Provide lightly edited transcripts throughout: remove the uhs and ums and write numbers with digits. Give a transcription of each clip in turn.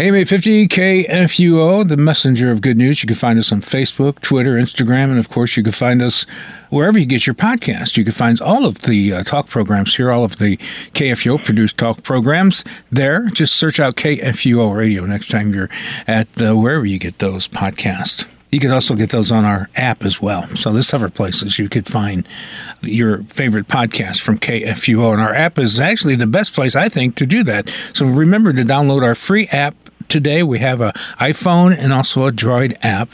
AMA 50 KFUO, the messenger of good news. You can find us on Facebook, Twitter, Instagram, and of course you can find us wherever you get your podcast. You can find all of the talk programs here, all of the KFUO-produced talk programs there. Just search out KFUO Radio next time you're at wherever you get those podcasts. You could also get those on our app as well. So there's several places you could find your favorite podcast from KFUO. And our app is actually the best place, I think, to do that. So remember to download our free app today. We have an iPhone and also a Droid app.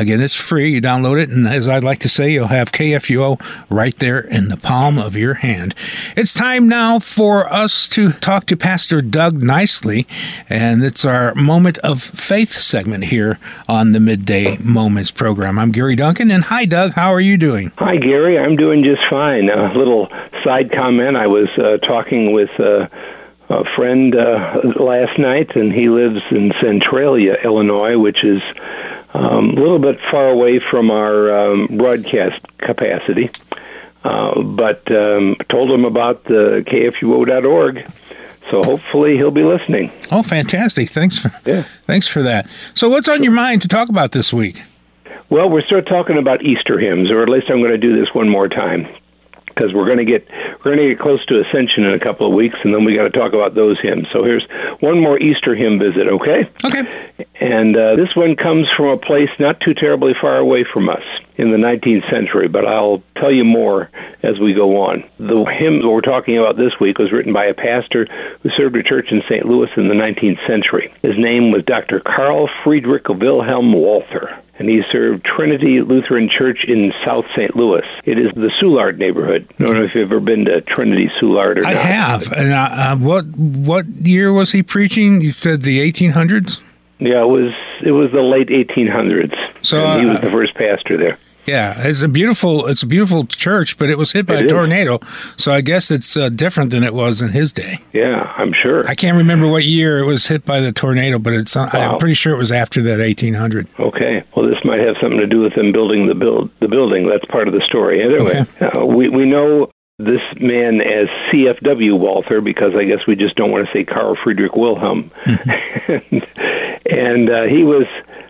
Again, it's free. You download it, and as I'd like to say, you'll have KFUO right there in the palm of your hand. It's time now for us to talk to Pastor Doug Nicely, and it's our Moment of Faith segment here on the Midday Moments program. I'm Gary Duncan, and hi, Doug. How are you doing? Hi, Gary. I'm doing just fine. A little side comment. I was talking with a friend last night, and he lives in Centralia, Illinois, which is a little bit far away from our broadcast capacity, but told him about the KFUO.org, so hopefully he'll be listening. Oh, fantastic. Thanks for that. So what's on your mind to talk about this week? Well, we're still talking about Easter hymns, or at least I'm going to do this one more time, because we're going to get close to Ascension in a couple of weeks, and then we got to talk about those hymns. So here's one more Easter hymn visit, okay? Okay. And this one comes from a place not too terribly far away from us in the 19th century, but I'll tell you more as we go on. The hymn we're talking about this week was written by a pastor who served a church in St. Louis in the 19th century. His name was Dr. Carl Friedrich Wilhelm Walther, and he served Trinity Lutheran Church in South St. Louis. It is the Soulard neighborhood. I don't know if you've ever been to Trinity Soulard or not. I have. And what year was he preaching? You said the 1800s? Yeah, it was the late 1800s. So and he was the first pastor there. Yeah, it's a beautiful church, but it was hit by a tornado, so I guess it's different than it was in his day. Yeah, I'm sure. I can't remember what year it was hit by the tornado, but I'm pretty sure it was after that 1800. Okay, well, this might have something to do with them building the building. That's part of the story. Anyway, okay. we know this man as C.F.W. Walther, because I guess we just don't want to say Carl Friedrich Wilhelm. And he was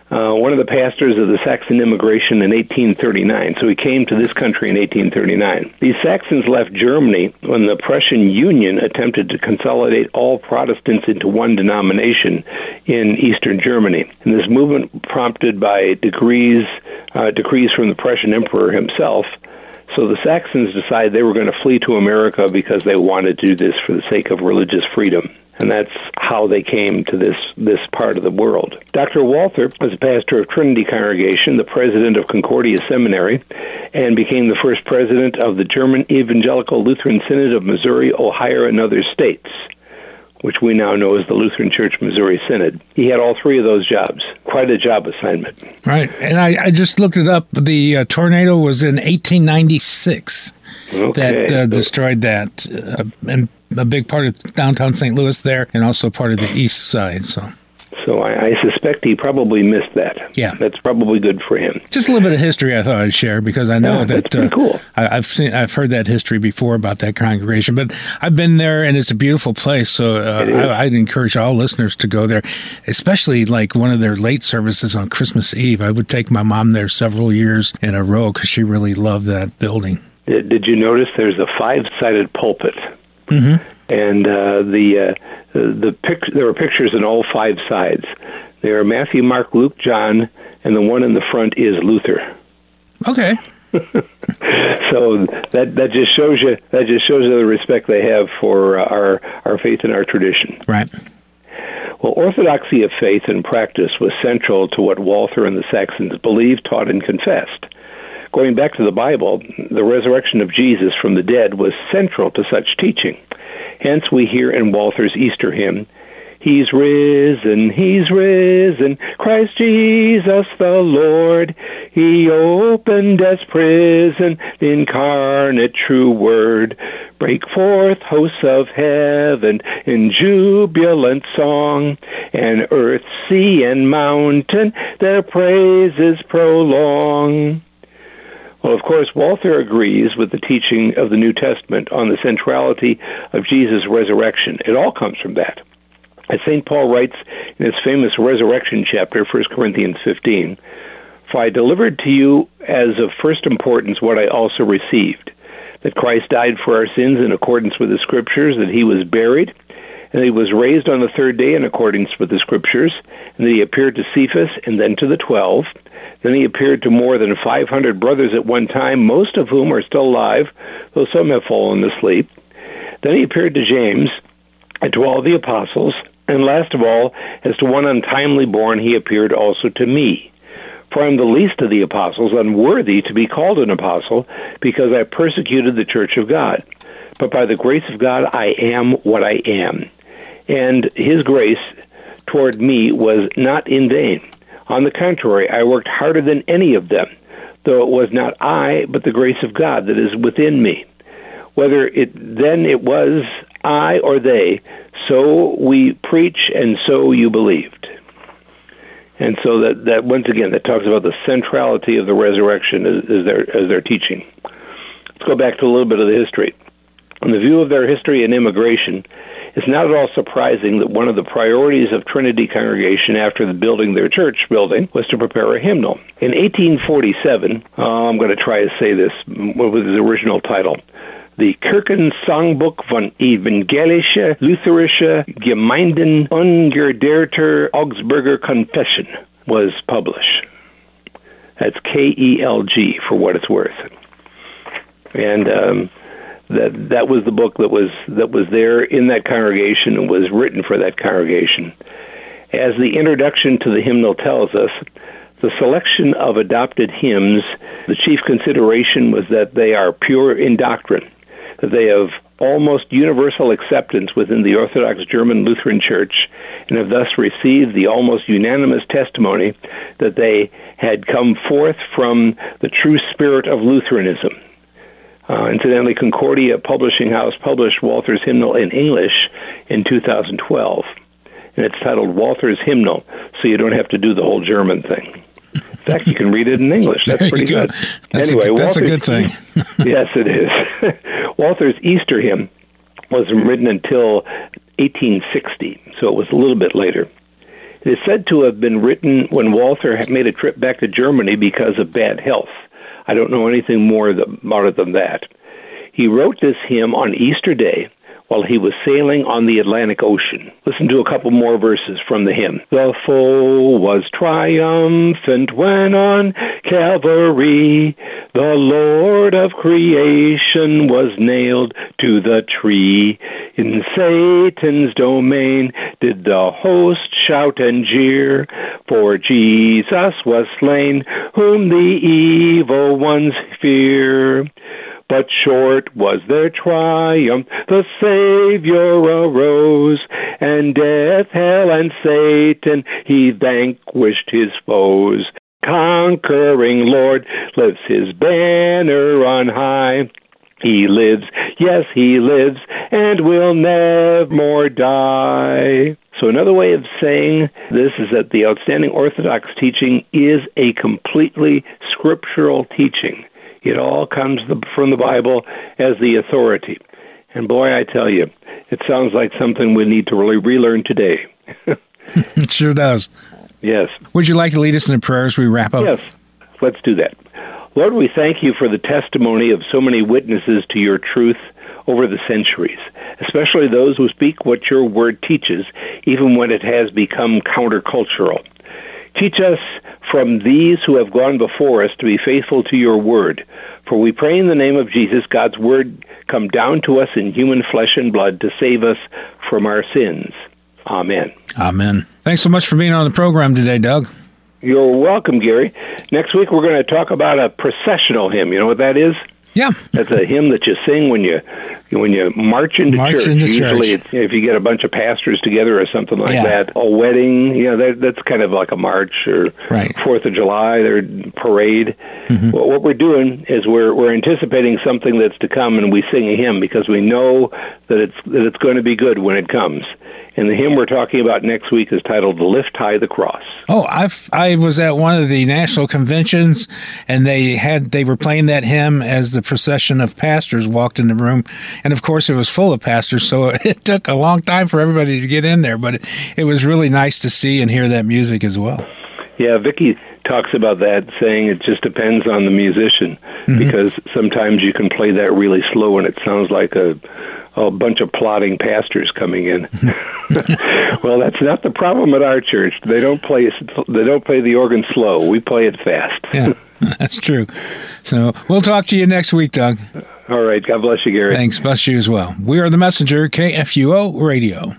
one of the pastors of the Saxon immigration in 1839. So he came to this country in 1839. These Saxons left Germany when the Prussian Union attempted to consolidate all Protestants into one denomination in eastern Germany. And this movement prompted by decrees from the Prussian emperor himself. So the Saxons decided they were going to flee to America because they wanted to do this for the sake of religious freedom. And that's how they came to this part of the world. Dr. Walther was a pastor of Trinity Congregation, the president of Concordia Seminary, and became the first president of the German Evangelical Lutheran Synod of Missouri, Ohio, and other states, which we now know as the Lutheran Church Missouri Synod. He had all three of those jobs. Quite a job assignment. Right. And I just looked it up. The tornado was in 1896 that destroyed that. And a big part of downtown St. Louis there and also part of the east side. So I suspect he probably missed that. Yeah. That's probably good for him. Just a little bit of history I thought I'd share, because I know that's pretty cool. I've heard that history before about that congregation, but I've been there, and it's a beautiful place, so I'd encourage all listeners to go there, especially like one of their late services on Christmas Eve. I would take my mom there several years in a row because she really loved that building. Did you notice there's a five-sided pulpit? Mm-hmm. And there are pictures on all five sides. There are Matthew, Mark, Luke, John, and the one in the front is Luther. Okay. So that just shows you the respect they have for our faith and our tradition. Right. Well, orthodoxy of faith and practice was central to what Walther and the Saxons believed, taught, and confessed. Going back to the Bible, the resurrection of Jesus from the dead was central to such teaching. Hence, we hear in Walther's Easter hymn, he's risen, Christ Jesus the Lord. He opened death's prison, the incarnate true word. Break forth, hosts of heaven, in jubilant song, and earth, sea, and mountain their praises prolong. Well, of course, Walther agrees with the teaching of the New Testament on the centrality of Jesus' resurrection. It all comes from that. As St. Paul writes in his famous resurrection chapter, 1 Corinthians 15, "For I delivered to you as of first importance what I also received, that Christ died for our sins in accordance with the Scriptures, that he was buried, and that he was raised on the third day in accordance with the Scriptures, and that he appeared to Cephas and then to the 12. Then he appeared to more than 500 brothers at one time, most of whom are still alive, though some have fallen asleep. Then he appeared to James and to all the apostles, and last of all, as to one untimely born, he appeared also to me. For I am the least of the apostles, unworthy to be called an apostle, because I persecuted the church of God. But by the grace of God, I am what I am. And his grace toward me was not in vain. On the contrary, I worked harder than any of them, though it was not I, but the grace of God that is within me. Whether it was I or they, so we preach, and so you believed." And so that once again, that talks about the centrality of the resurrection as their teaching. Let's go back to a little bit of the history. In the view of their history and immigration, it's not at all surprising that one of the priorities of Trinity Congregation after the building their church building was to prepare a hymnal. In 1847, I'm going to try to say this, what was his original title? The Kirchensongbuch von Evangelische Lutherische Gemeinden ungedehrter Augsburger Confession was published. That's KELG for what it's worth. And that was the book that was there in that congregation and was written for that congregation. As the introduction to the hymnal tells us, the selection of adopted hymns, the chief consideration was that they are pure in doctrine, that they have almost universal acceptance within the Orthodox German Lutheran Church, and have thus received the almost unanimous testimony that they had come forth from the true spirit of Lutheranism. Incidentally, Concordia Publishing House published Walther's Hymnal in English in 2012, and it's titled Walther's Hymnal, so you don't have to do the whole German thing. In fact, you can read it in English. That's pretty good. That's a good thing. Yes, it is. Walther's Easter hymn wasn't written until 1860, so it was a little bit later. It is said to have been written when Walther had made a trip back to Germany because of bad health. I don't know anything more about it than that. He wrote this hymn on Easter Day while he was sailing on the Atlantic Ocean. Listen to a couple more verses from the hymn. "The foe was triumphant when on Calvary the Lord of creation was nailed to the tree. In Satan's domain did the host shout and jeer, for Jesus was slain, whom the evil ones fear. But short was their triumph, the Savior arose, and death, hell, and Satan, he vanquished his foes. Conquering Lord lifts his banner on high. He lives, yes, he lives, and will nevermore die." So another way of saying this is that the outstanding Orthodox teaching is a completely scriptural teaching. It all comes from the Bible as the authority. And boy, I tell you, it sounds like something we need to really relearn today. It sure does. Yes. Would you like to lead us in a prayer as we wrap up? Yes, let's do that. Lord, we thank you for the testimony of so many witnesses to your truth over the centuries, especially those who speak what your word teaches, even when it has become countercultural. Teach us from these who have gone before us to be faithful to your word. For we pray in the name of Jesus, God's word come down to us in human flesh and blood to save us from our sins. Amen. Amen. Thanks so much for being on the program today, Doug. You're welcome, Gary. Next week we're going to talk about a processional hymn. You know what that is? Yeah. That's a hymn that you sing when you march into church. Usually it's, if you get a bunch of pastors together or something like that, a wedding, that's kind of like a march, or 4th of July, their parade. Mm-hmm. Well, what we're doing is we're anticipating something that's to come, and we sing a hymn because we know that it's going to be good when it comes. And the hymn we're talking about next week is titled "Lift High the Cross." Oh, I was at one of the national conventions, and they were playing that hymn as the procession of pastors walked in the room. And, of course, it was full of pastors, so it took a long time for everybody to get in there. But it was really nice to see and hear that music as well. Yeah, Vicki talks about that, saying it just depends on the musician, mm-hmm. because sometimes you can play that really slow and it sounds like a bunch of plodding pastors coming in. Well, that's not the problem at our church. They don't play the organ slow. We play it fast. Yeah, that's true. So we'll talk to you next week, Doug. All right. God bless you, Gary. Thanks. Bless you as well. We are The Messenger, KFUO Radio.